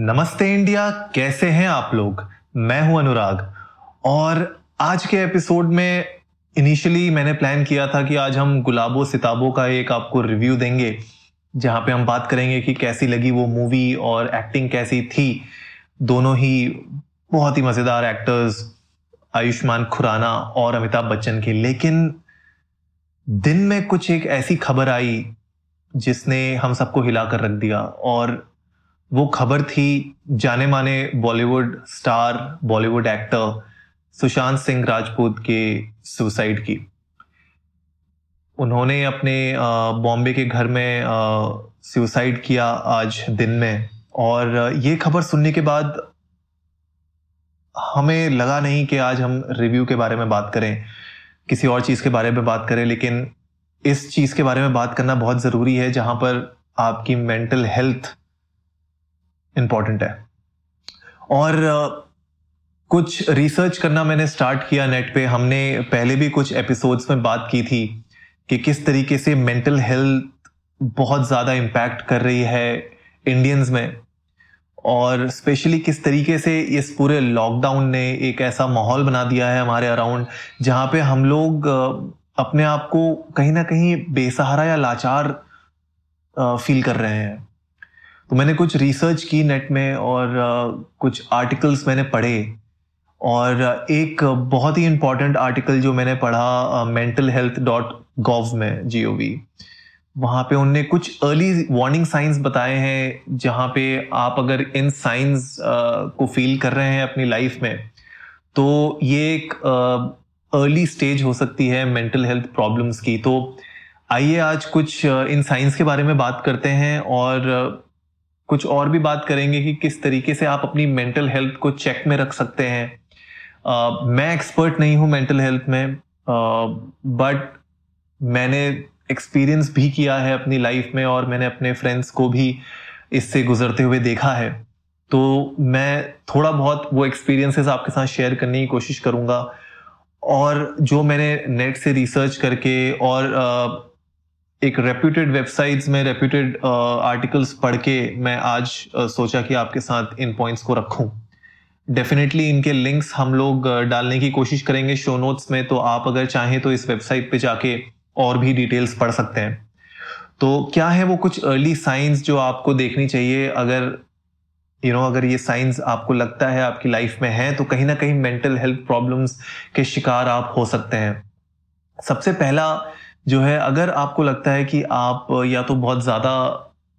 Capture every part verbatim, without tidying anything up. नमस्ते इंडिया, कैसे हैं आप लोग। मैं हूं अनुराग और आज के एपिसोड में इनिशियली मैंने प्लान किया था कि आज हम गुलाबो सिताबो का एक आपको रिव्यू देंगे जहां पे हम बात करेंगे कि कैसी लगी वो मूवी और एक्टिंग कैसी थी। दोनों ही बहुत ही मज़ेदार एक्टर्स आयुष्मान खुराना और अमिताभ बच्चन के। लेकिन दिन में कुछ एक ऐसी खबर आई जिसने हम सबको हिला कर रख दिया और वो खबर थी जाने माने बॉलीवुड स्टार बॉलीवुड एक्टर सुशांत सिंह राजपूत के सुसाइड की। उन्होंने अपने बॉम्बे के घर में सुसाइड किया आज दिन में और ये खबर सुनने के बाद हमें लगा नहीं कि आज हम रिव्यू के बारे में बात करें, किसी और चीज़ के बारे में बात करें, लेकिन इस चीज़ के बारे में बात करना बहुत ज़रूरी है जहाँ पर आपकी मेंटल हेल्थ इम्पॉर्टेंट है। और कुछ रिसर्च करना मैंने स्टार्ट किया नेट पे। हमने पहले भी कुछ एपिसोड्स में बात की थी कि किस तरीके से मेंटल हेल्थ बहुत ज़्यादा इम्पैक्ट कर रही है इंडियंस में और स्पेशली किस तरीके से इस पूरे लॉकडाउन ने एक ऐसा माहौल बना दिया है हमारे अराउंड जहाँ पे हम लोग अपने आप को कहीं ना कहीं बेसहारा या लाचार फील कर रहे हैं। तो मैंने कुछ रिसर्च की नेट में और कुछ आर्टिकल्स मैंने पढ़े और एक बहुत ही इम्पॉर्टेंट आर्टिकल जो मैंने पढ़ा मेंटल हेल्थ डॉट गॉव में जी ओ वी वहाँ पे उनने कुछ अर्ली वार्निंग साइंस बताए हैं जहाँ पे आप अगर इन साइंस को फील कर रहे हैं अपनी लाइफ में तो ये एक अर्ली स्टेज हो सकती है मेंटल हेल्थ प्रॉब्लम्स की। तो आइए आज कुछ इन साइंस के बारे में बात करते हैं और कुछ और भी बात करेंगे कि किस तरीके से आप अपनी मेंटल हेल्थ को चेक में रख सकते हैं। uh, मैं एक्सपर्ट नहीं हूँ मेंटल हेल्थ में, बट uh, मैंने एक्सपीरियंस भी किया है अपनी लाइफ में और मैंने अपने फ्रेंड्स को भी इससे गुजरते हुए देखा है। तो मैं थोड़ा बहुत वो एक्सपीरियंसेस आपके साथ शेयर करने की कोशिश करूँगा और जो मैंने नेट से रिसर्च करके और uh, एक रेप्यूटेड वेबसाइट्स में रेप्यूटेड आर्टिकल्स पढ़ के मैं आज uh, सोचा कि आपके साथ इन पॉइंट्स को रखूं। डेफिनेटली इनके लिंक्स हम लोग uh, डालने की कोशिश करेंगे शो नोट्स में, तो आप अगर चाहें तो इस वेबसाइट पे जाके और भी डिटेल्स पढ़ सकते हैं। तो क्या है वो कुछ अर्ली साइंस जो आपको देखनी चाहिए अगर यू you नो know, अगर ये साइंस आपको लगता है आपकी लाइफ में है तो कहीं ना कहीं मेंटल हेल्थ प्रॉब्लम्स के शिकार आप हो सकते हैं। सबसे पहला जो है, अगर आपको लगता है कि आप या तो बहुत ज़्यादा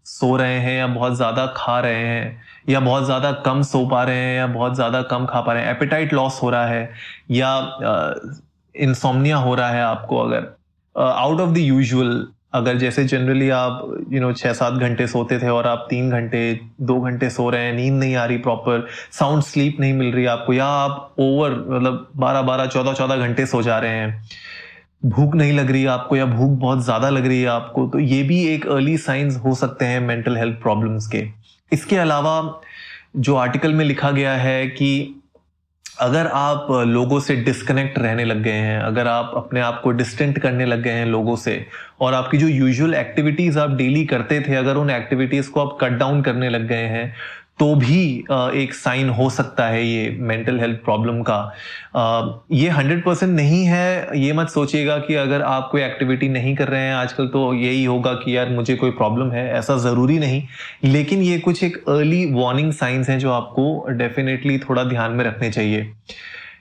सो रहे हैं या बहुत ज़्यादा खा रहे हैं या बहुत ज़्यादा कम सो पा रहे हैं या बहुत ज़्यादा कम खा पा रहे हैं, एपेटाइट लॉस हो रहा है या इंसोम्निया हो रहा है आपको, अगर आउट ऑफ द यूजुअल, अगर जैसे जनरली आप यू नो छः सात घंटे सोते थे और आप तीन घंटे दो घंटे सो रहे हैं, नींद नहीं आ रही प्रॉपर, साउंड स्लीप नहीं मिल रही आपको, या आप ओवर मतलब बारह बारह चौदह चौदह घंटे सो जा रहे हैं, भूख नहीं लग रही आपको या भूख बहुत ज़्यादा लग रही है आपको, तो ये भी एक अर्ली साइंस हो सकते हैं मेंटल हेल्थ प्रॉब्लम्स के। इसके अलावा जो आर्टिकल में लिखा गया है कि अगर आप लोगों से डिस्कनेक्ट रहने लग गए हैं, अगर आप अपने आप को डिस्टेंट करने लग गए हैं लोगों से और आपकी जो यूजुअल एक्टिविटीज़ आप डेली करते थे अगर उन एक्टिविटीज़ को आप कट डाउन करने लग गए हैं तो भी एक साइन हो सकता है ये मेंटल हेल्थ प्रॉब्लम का। ये हंड्रेड परसेंट नहीं है, ये मत सोचिएगा कि अगर आप कोई एक्टिविटी नहीं कर रहे हैं आजकल तो यही होगा कि यार मुझे कोई प्रॉब्लम है, ऐसा ज़रूरी नहीं। लेकिन ये कुछ एक अर्ली वार्निंग साइंस हैं जो आपको डेफिनेटली थोड़ा ध्यान में रखने चाहिए।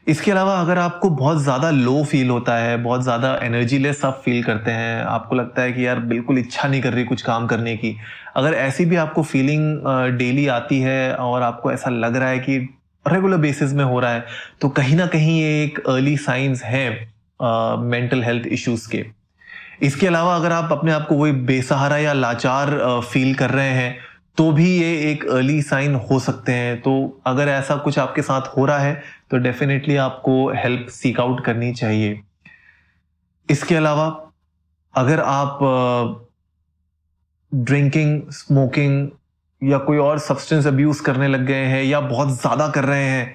इसके अलावा अगर आपको बहुत ज़्यादा लो फील होता है, बहुत ज़्यादा एनर्जी लेस आप फील करते हैं, आपको लगता है कि यार बिल्कुल इच्छा नहीं कर रही कुछ काम करने की, अगर ऐसी भी आपको फीलिंग डेली आती है और आपको ऐसा लग रहा है कि रेगुलर बेसिस में हो रहा है, तो कहीं ना कहीं ये एक अर्ली साइंस है मेंटल हेल्थ इश्यूज़ के। इसके अलावा अगर आप अपने आप को वही बेसहारा या लाचार फील कर रहे हैं तो भी ये एक अर्ली साइन हो सकते हैं। तो अगर ऐसा कुछ आपके साथ हो रहा है तो डेफिनेटली आपको हेल्प सीक आउट करनी चाहिए। इसके अलावा अगर आप ड्रिंकिंग, स्मोकिंग या कोई और सब्सटेंस अब्यूज़ करने लग गए हैं या बहुत ज़्यादा कर रहे हैं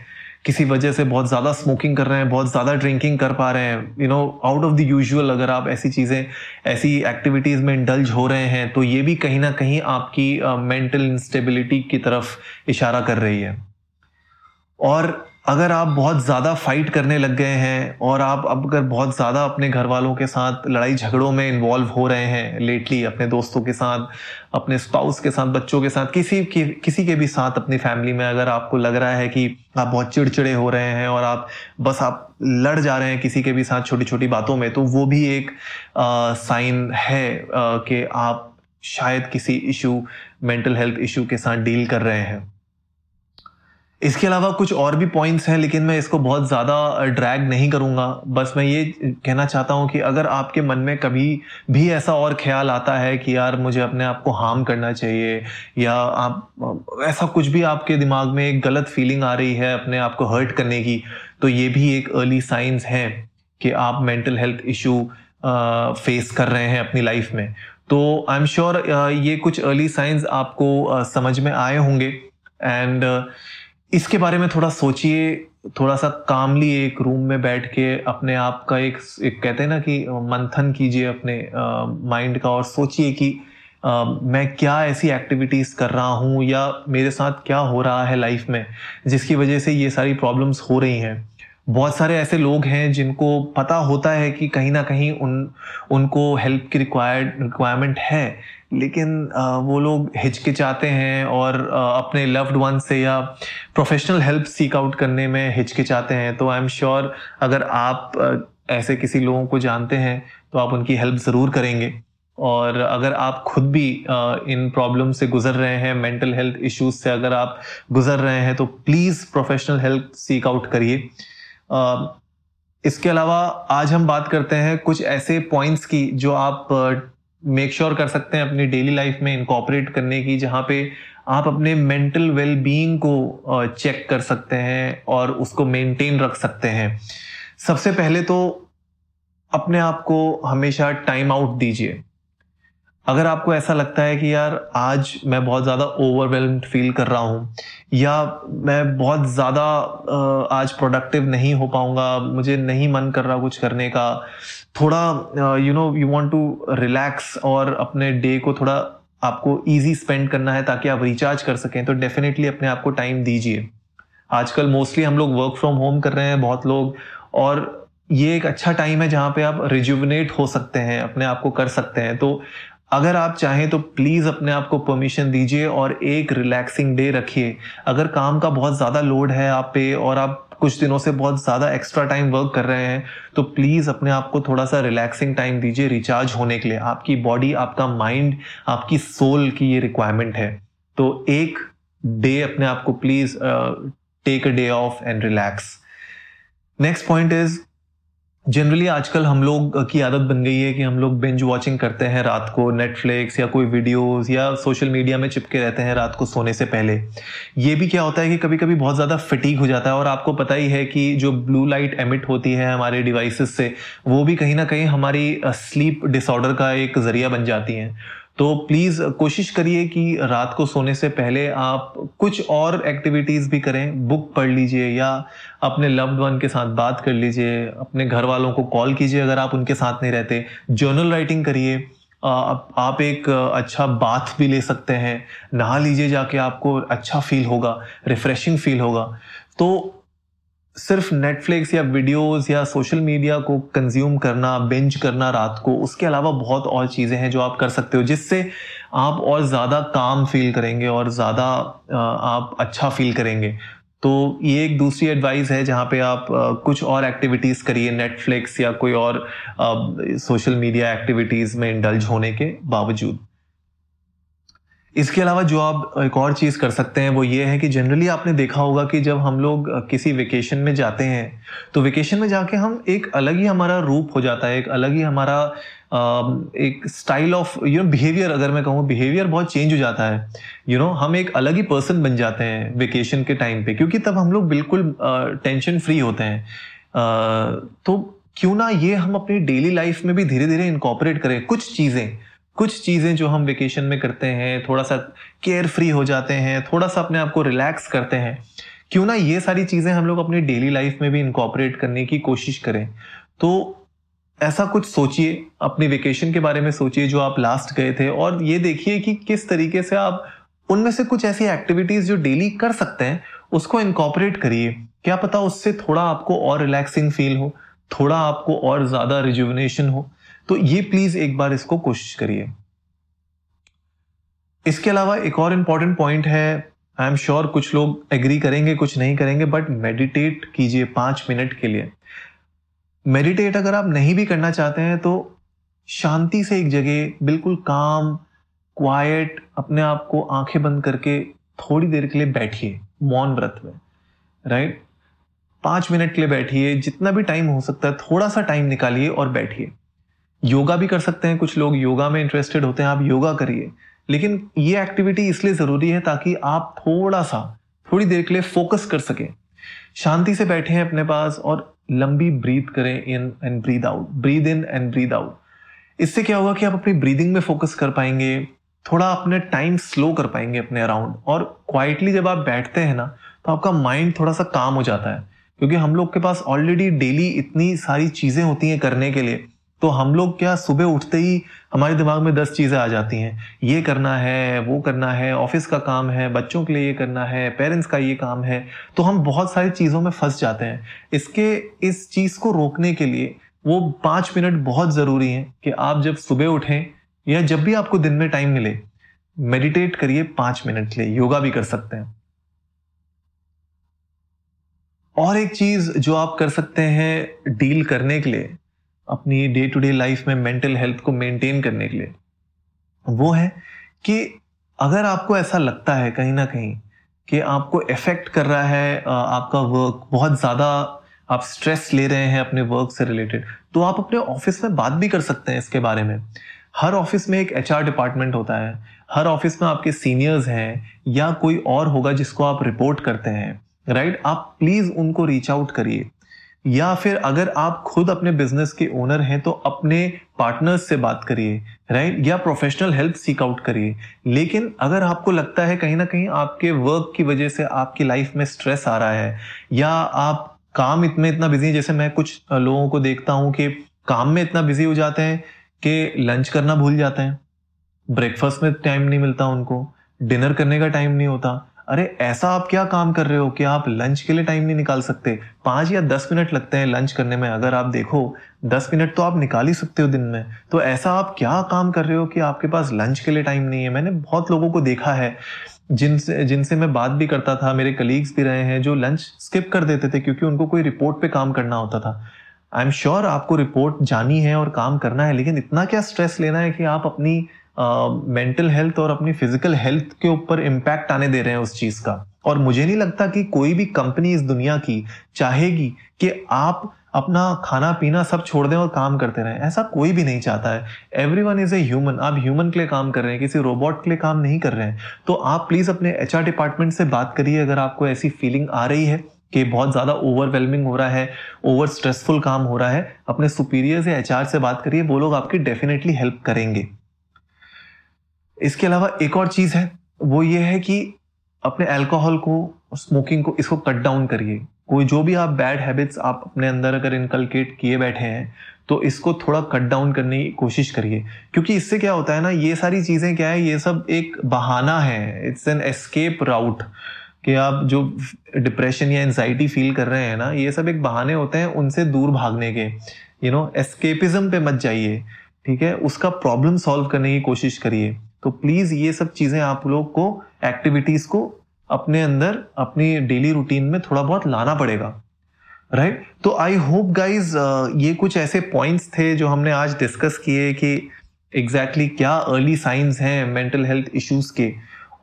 किसी वजह से बहुत ज़्यादा स्मोकिंग कर रहे हैं, बहुत ज़्यादा ड्रिंकिंग कर पा रहे हैं, you know out of the usual, अगर आप ऐसी चीज़ें ऐसी एक्टिविटीज़ में इंडल्ज हो रहे हैं तो ये भी कहीं ना कहीं आपकी मेंटल uh, इंस्टेबिलिटी की तरफ इशारा कर रही है। और अगर आप बहुत ज़्यादा फाइट करने लग गए हैं और आप अब अगर बहुत ज़्यादा अपने घर वालों के साथ लड़ाई झगड़ों में इन्वॉल्व हो रहे हैं लेटली, अपने दोस्तों के साथ, अपने स्पाउस के साथ, बच्चों के साथ, किसी के किसी के भी साथ अपनी फैमिली में, अगर आपको लग रहा है कि आप बहुत चिड़चिड़े हो रहे हैं और आप बस आप लड़ जा रहे हैं किसी के भी साथ छोटी छोटी बातों में, तो वो भी एक साइन है कि आप शायद किसी इशू, मेंटल हेल्थ इशू के साथ डील कर रहे हैं। इसके अलावा कुछ और भी पॉइंट्स हैं, लेकिन मैं इसको बहुत ज़्यादा ड्रैग नहीं करूँगा। बस मैं ये कहना चाहता हूँ कि अगर आपके मन में कभी भी ऐसा और ख्याल आता है कि यार मुझे अपने आप को हार्म करना चाहिए, या आप ऐसा कुछ भी आपके दिमाग में एक गलत फीलिंग आ रही है अपने आप को हर्ट करने की, तो ये भी एक अर्ली साइंस हैं कि आप मेंटल हेल्थ इशू फेस कर रहे हैं अपनी लाइफ में। तो आई एम श्योर ये कुछ अर्ली साइंस आपको uh, समझ में आए होंगे, एंड इसके बारे में थोड़ा सोचिए, थोड़ा सा कामली एक रूम में बैठ के अपने आप का एक, एक कहते हैं ना कि मंथन कीजिए अपने माइंड का, और सोचिए कि आ, मैं क्या ऐसी एक्टिविटीज़ कर रहा हूँ या मेरे साथ क्या हो रहा है लाइफ में जिसकी वजह से ये सारी प्रॉब्लम्स हो रही हैं। बहुत सारे ऐसे लोग हैं जिनको पता होता है कि कहीं ना कहीं उन उनको हेल्प की रिक्वायर्ड रिक्वायरमेंट है, लेकिन आ, वो लोग हिचकिचाते हैं और आ, अपने लव्ड वन से या प्रोफेशनल हेल्प सीक आउट करने में हिचकिचाते हैं। तो आई एम श्योर अगर आप आ, ऐसे किसी लोगों को जानते हैं तो आप उनकी हेल्प ज़रूर करेंगे। और अगर आप खुद भी आ, इन प्रॉब्लम से गुजर रहे हैं, मेंटल हेल्थ इश्यूज से अगर आप गुजर रहे हैं, तो please professional help seek out करिए। आ, इसके अलावा आज हम बात करते हैं कुछ ऐसे पॉइंट्स की जो आप मेक श्योर कर सकते हैं अपनी डेली लाइफ में इनकॉर्पोरेट करने की, जहाँ पे आप अपने मेंटल वेल बीइंग को चेक कर सकते हैं और उसको मेंटेन रख सकते हैं। सबसे पहले तो अपने आप को हमेशा टाइम आउट दीजिए। अगर आपको ऐसा लगता है कि यार आज मैं बहुत ज़्यादा ओवरवेल्म्ड फील कर रहा हूँ, या मैं बहुत ज़्यादा आज प्रोडक्टिव नहीं हो पाऊँगा, मुझे नहीं मन कर रहा कुछ करने का, थोड़ा you know you want to relax और अपने डे को थोड़ा आपको इजी स्पेंड करना है ताकि आप रिचार्ज कर सकें, तो डेफिनेटली अपने आप को टाइम दीजिए। आजकल मोस्टली हम लोग वर्क फ्रॉम होम कर रहे हैं बहुत लोग, और ये एक अच्छा टाइम है जहाँ पे आप रिजुविनेट हो सकते हैं, अपने आप को कर सकते हैं। तो अगर आप चाहें तो प्लीज़ अपने आप को परमिशन दीजिए और एक रिलैक्सिंग डे रखिए। अगर काम का बहुत ज़्यादा लोड है आप पे और आप कुछ दिनों से बहुत ज़्यादा एक्स्ट्रा टाइम वर्क कर रहे हैं, तो प्लीज़ अपने आप को थोड़ा सा रिलैक्सिंग टाइम दीजिए रिचार्ज होने के लिए। आपकी बॉडी, आपका माइंड, आपकी सोल की ये रिक्वायरमेंट है। तो एक डे अपने आप को please take a day off and relax. Next point is, generally आजकल हम लोग की आदत बन गई है कि हम लोग बिंज वॉचिंग करते हैं रात को, नेटफ्लिक्स या कोई वीडियोस या सोशल मीडिया में चिपके रहते हैं रात को सोने से पहले। ये भी क्या होता है कि कभी कभी बहुत ज़्यादा फटीग हो जाता है, और आपको पता ही है कि जो ब्लू लाइट एमिट होती है हमारे डिवाइसेस से, वो भी कहीं ना कहीं हमारी स्लीप डिसऑर्डर का एक ज़रिया बन जाती हैं। तो प्लीज़ कोशिश करिए कि रात को सोने से पहले आप कुछ और एक्टिविटीज़ भी करें। बुक पढ़ लीजिए, या अपने लव्ड वन के साथ बात कर लीजिए, अपने घर वालों को कॉल कीजिए अगर आप उनके साथ नहीं रहते, जर्नल राइटिंग करिए, आप एक अच्छा बाथ भी ले सकते हैं, नहा लीजिए जाके, आपको अच्छा फील होगा, रिफ़्रेशिंग फील होगा। तो सिर्फ नेटफ्लिक्स या वीडियोस या सोशल मीडिया को कंज्यूम करना, बिंज करना रात को, उसके अलावा बहुत और चीज़ें हैं जो आप कर सकते हो जिससे आप और ज़्यादा काम फील करेंगे और ज़्यादा आप अच्छा फील करेंगे। तो ये एक दूसरी एडवाइस है जहाँ पे आप कुछ और एक्टिविटीज़ करिए नेटफ्लिक्स या कोई और सोशल मीडिया एक्टिविटीज़ में इंडल्ज होने के बावजूद। इसके अलावा जो आप एक और चीज़ कर सकते हैं वो ये है कि जनरली आपने देखा होगा कि जब हम लोग किसी वेकेशन में जाते हैं तो वेकेशन में जाके हम एक अलग ही हमारा रूप हो जाता है, एक अलग ही हमारा एक style of you know behaviour, अगर मैं कहूँ बिहेवियर बहुत चेंज हो जाता है। यू नो हम एक अलग ही पर्सन बन जाते हैं वेकेशन के टाइम पे, क्योंकि तब हम लोग बिल्कुल टेंशन फ्री होते हैं। तो क्यों ना ये हम अपनी डेली लाइफ में भी धीरे धीरे इनकॉर्पोरेट करें, कुछ चीज़ें कुछ चीज़ें जो हम वेकेशन में करते हैं, थोड़ा सा केयर फ्री हो जाते हैं, थोड़ा सा अपने आप को रिलैक्स करते हैं। क्यों ना ये सारी चीजें हम लोग अपनी डेली लाइफ में भी इनकॉर्पोरेट करने की कोशिश करें। तो ऐसा कुछ सोचिए, अपने वेकेशन के बारे में सोचिए जो आप लास्ट गए थे, और ये देखिए कि किस तरीके से आप उनमें से कुछ ऐसी एक्टिविटीज जो डेली कर सकते हैं उसको इनकॉर्पोरेट करिए। क्या पता उससे थोड़ा आपको और रिलैक्सिंग फील हो, थोड़ा आपको और ज्यादा रिजुविनेशन हो। तो ये प्लीज एक बार इसको कोशिश करिए। इसके अलावा एक और इम्पॉर्टेंट पॉइंट है, आई एम श्योर कुछ लोग एग्री करेंगे कुछ नहीं करेंगे, बट मेडिटेट कीजिए पांच मिनट के लिए। मेडिटेट अगर आप नहीं भी करना चाहते हैं तो शांति से एक जगह बिल्कुल काम क्वाइट अपने आप को आंखें बंद करके थोड़ी देर के लिए बैठिए मौन व्रत में, राइट? पांच मिनट के लिए बैठिए, जितना भी टाइम हो सकता है थोड़ा सा टाइम निकालिए और बैठिए। योगा भी कर सकते हैं, कुछ लोग योगा में इंटरेस्टेड होते हैं, आप योगा करिए। लेकिन ये एक्टिविटी इसलिए जरूरी है ताकि आप थोड़ा सा थोड़ी देर के लिए फोकस कर सकें। शांति से बैठे हैं अपने पास और लंबी ब्रीथ करें, in and breathe out, breathe in and breathe out. इससे क्या होगा कि आप अपनी ब्रीदिंग में फोकस कर पाएंगे, थोड़ा अपने टाइम स्लो कर पाएंगे अपने अराउंड, और क्वाइटली जब आप बैठते हैं ना तो आपका माइंड थोड़ा सा काम हो जाता है। क्योंकि हम लोग के पास ऑलरेडी डेली इतनी सारी चीजें होती हैं करने के लिए, तो हम लोग क्या सुबह उठते ही हमारे दिमाग में दस चीजें आ जाती हैं, ये करना है वो करना है, ऑफिस का काम है, बच्चों के लिए ये करना है, पेरेंट्स का ये काम है, तो हम बहुत सारी चीजों में फंस जाते हैं। इसके इस चीज को रोकने के लिए वो पाँच मिनट बहुत जरूरी है कि आप जब सुबह उठें या जब भी आपको दिन में टाइम मिले मेडिटेट करिए पाँच मिनट के लिए। योगा भी कर सकते हैं। और एक चीज जो आप कर सकते हैं डील करने के लिए अपनी डे टू डे लाइफ में मेंटल हेल्थ को मेंटेन करने के लिए, वो है कि अगर आपको ऐसा लगता है कहीं ना कहीं कि आपको इफेक्ट कर रहा है आपका वर्क, बहुत ज़्यादा आप स्ट्रेस ले रहे हैं अपने वर्क से रिलेटेड, तो आप अपने ऑफिस में बात भी कर सकते हैं इसके बारे में। हर ऑफिस में एक एचआर डिपार्टमेंट होता है, हर ऑफिस में आपके सीनियर्स हैं या कोई और होगा जिसको आप रिपोर्ट करते हैं, राइट? आप प्लीज उनको रीच आउट करिए, या फिर अगर आप खुद अपने बिजनेस के ओनर हैं तो अपने पार्टनर्स से बात करिए, राइट? या प्रोफेशनल हेल्प सीक आउट करिए। लेकिन अगर आपको लगता है कहीं ना कहीं आपके वर्क की वजह से आपकी लाइफ में स्ट्रेस आ रहा है, या आप काम इतने इतना बिजी है, जैसे मैं कुछ लोगों को देखता हूं कि काम में इतना बिजी हो जाते हैं कि लंच करना भूल जाते हैं, ब्रेकफास्ट में टाइम नहीं मिलता उनको, डिनर करने का टाइम नहीं होता। अरे ऐसा आप क्या काम कर रहे हो कि आप लंच के लिए टाइम नहीं निकाल सकते? पाँच या दस मिनट लगते हैं लंच करने में, अगर आप देखो दस मिनट तो आप निकाल ही सकते हो दिन में, तो ऐसा आप क्या काम कर रहे हो कि आपके पास लंच के लिए टाइम नहीं है? मैंने बहुत लोगों को देखा है जिनसे जिनसे मैं बात भी करता था, मेरे कलीग्स भी रहे हैं, जो लंच स्किप कर देते थे क्योंकि उनको कोई रिपोर्ट पे काम करना होता था। आई एम श्योर आपको रिपोर्ट जानी है और काम करना है, लेकिन इतना क्या स्ट्रेस लेना है कि आप अपनी मेंटल uh, हेल्थ और अपनी फिजिकल हेल्थ के ऊपर इम्पैक्ट आने दे रहे हैं उस चीज का। और मुझे नहीं लगता कि कोई भी कंपनी इस दुनिया की चाहेगी कि आप अपना खाना पीना सब छोड़ दें और काम करते रहें, ऐसा कोई भी नहीं चाहता है। एवरीवन इज ए ह्यूमन, आप ह्यूमन के लिए काम कर रहे हैं, किसी रोबोट के लिए काम नहीं कर रहे हैं। तो आप प्लीज अपने एचआर डिपार्टमेंट से बात करिए अगर आपको ऐसी फीलिंग आ रही है कि बहुत ज़्यादा ओवरवेलमिंग हो रहा है, ओवर स्ट्रेसफुल काम हो रहा है। अपने सुपीरियर्स या एचआर से बात करिए, वो लोग आपकी डेफिनेटली हेल्प करेंगे। इसके अलावा एक और चीज़ है, वो ये है कि अपने अल्कोहल को, स्मोकिंग को, इसको कट डाउन करिए। कोई जो भी आप बैड हैबिट्स आप अपने अंदर अगर इनकलकेट किए बैठे हैं तो इसको थोड़ा कट डाउन करने की कोशिश करिए, क्योंकि इससे क्या होता है ना, ये सारी चीज़ें क्या है, ये सब एक बहाना है, इट्स एन एस्केप राउट। कि आप जो डिप्रेशन या एंजाइटी फील कर रहे हैं ना, ये सब एक बहाने होते हैं उनसे दूर भागने के। यू नो, एस्केपिज्म पे मत जाइए, ठीक है? उसका प्रॉब्लम सॉल्व करने की कोशिश करिए। तो प्लीज़ ये सब चीज़ें आप लोग को, एक्टिविटीज़ को अपने अंदर अपनी डेली रूटीन में थोड़ा बहुत लाना पड़ेगा, राइट? तो आई होप गाइज ये कुछ ऐसे पॉइंट्स थे जो हमने आज डिस्कस किए कि एग्जैक्टली क्या अर्ली साइंस हैं मेंटल हेल्थ इश्यूज़ के,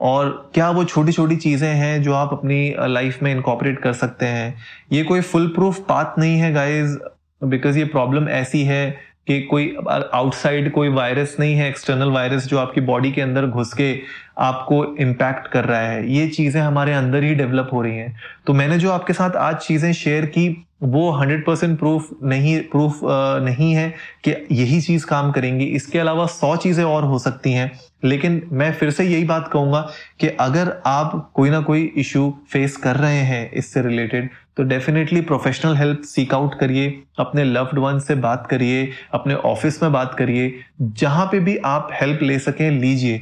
और क्या वो छोटी छोटी चीज़ें हैं जो आप अपनी लाइफ में इनकॉर्पोरेट कर सकते हैं। ये कोई फुल प्रूफ पाथ नहीं है गाइज, बिकॉज ये प्रॉब्लम ऐसी है कि कोई आउटसाइड कोई वायरस नहीं है, एक्सटर्नल वायरस जो आपकी बॉडी के अंदर घुस के आपको इम्पैक्ट कर रहा है, ये चीज़ें हमारे अंदर ही डेवलप हो रही हैं। तो मैंने जो आपके साथ आज चीज़ें शेयर की वो हंड्रेड परसेंट प्रूफ नहीं प्रूफ नहीं है कि यही चीज़ काम करेंगी, इसके अलावा सौ चीज़ें और हो सकती हैं। लेकिन मैं फिर से यही बात कहूँगा कि अगर आप कोई ना कोई इशू फेस कर रहे हैं इससे रिलेटेड, तो definitely professional help seek out करिए, अपने लव्ड वन से बात करिए, अपने ऑफिस में बात करिए, जहाँ पे भी आप हेल्प ले सकें लीजिए।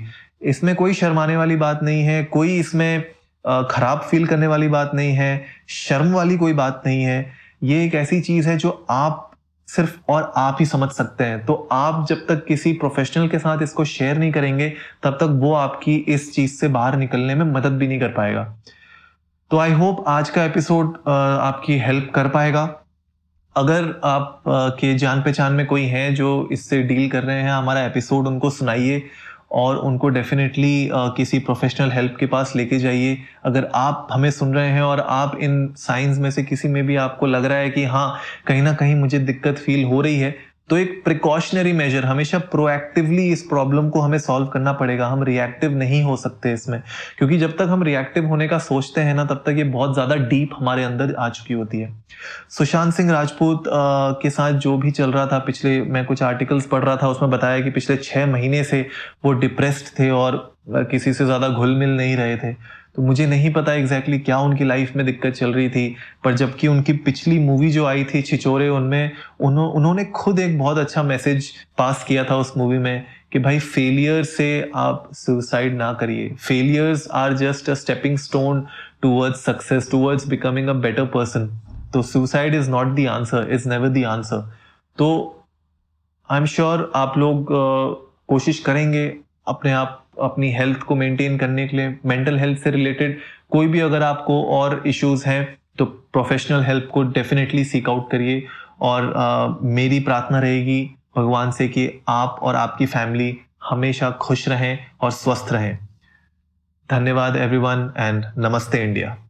इसमें कोई शर्माने वाली बात नहीं है, कोई इसमें खराब फील करने वाली बात नहीं है, शर्म वाली कोई बात नहीं है। ये एक ऐसी चीज़ है जो आप सिर्फ और आप ही समझ सकते हैं। तो आप जब तक किसी प्रोफेशनल के साथ इसको शेयर नहीं करेंगे तब तक वो आपकी इस चीज़ से बाहर निकलने में मदद भी नहीं कर पाएगा। तो आई होप आज का एपिसोड आपकी हेल्प कर पाएगा। अगर आप के जान पहचान में कोई हैं जो इससे डील कर रहे हैं, हमारा एपिसोड उनको सुनाइए और उनको डेफिनेटली किसी प्रोफेशनल हेल्प के पास लेके जाइए। अगर आप हमें सुन रहे हैं और आप इन साइंस में से किसी में भी आपको लग रहा है कि हाँ कहीं ना कहीं मुझे दिक्कत फील हो रही है, तो एक प्रिकॉशनरी मेजर, हमेशा प्रोएक्टिवली इस प्रॉब्लम को हमें सॉल्व करना पड़ेगा। हम रिएक्टिव नहीं हो सकते इसमें, क्योंकि जब तक हम रिएक्टिव होने का सोचते हैं ना तब तक ये बहुत ज़्यादा डीप हमारे अंदर आ चुकी होती है। सुशांत सिंह राजपूत के साथ जो भी चल रहा था, पिछले मैं कुछ आर्टिकल्स पढ़ रहा था, उसमें बताया कि पिछले छः महीने से वो डिप्रेस्ड थे और किसी से ज़्यादा घुल मिल नहीं रहे थे। तो मुझे नहीं पता एग्जैक्टली क्या उनकी लाइफ में दिक्कत चल रही थी, पर जबकि उनकी पिछली मूवी जो आई थी छिछोरे, उनमें उन्हों, उन्होंने खुद एक बहुत अच्छा मैसेज पास किया था उस मूवी में कि भाई फेलियर से आप सुसाइड ना करिए। Failures are just a stepping stone towards success, towards becoming a better person. तो suicide is not the answer, is never the answer. तो आई एम श्योर आप लोग uh, कोशिश करेंगे अपने आप अपनी हेल्थ को मेंटेन करने के लिए। मेंटल हेल्थ से रिलेटेड कोई भी अगर आपको और इश्यूज हैं तो प्रोफेशनल हेल्प को डेफिनेटली सीक आउट करिए। और आ, मेरी प्रार्थना रहेगी भगवान से कि आप और आपकी फैमिली हमेशा खुश रहें और स्वस्थ रहें। धन्यवाद एवरीवन एंड नमस्ते इंडिया।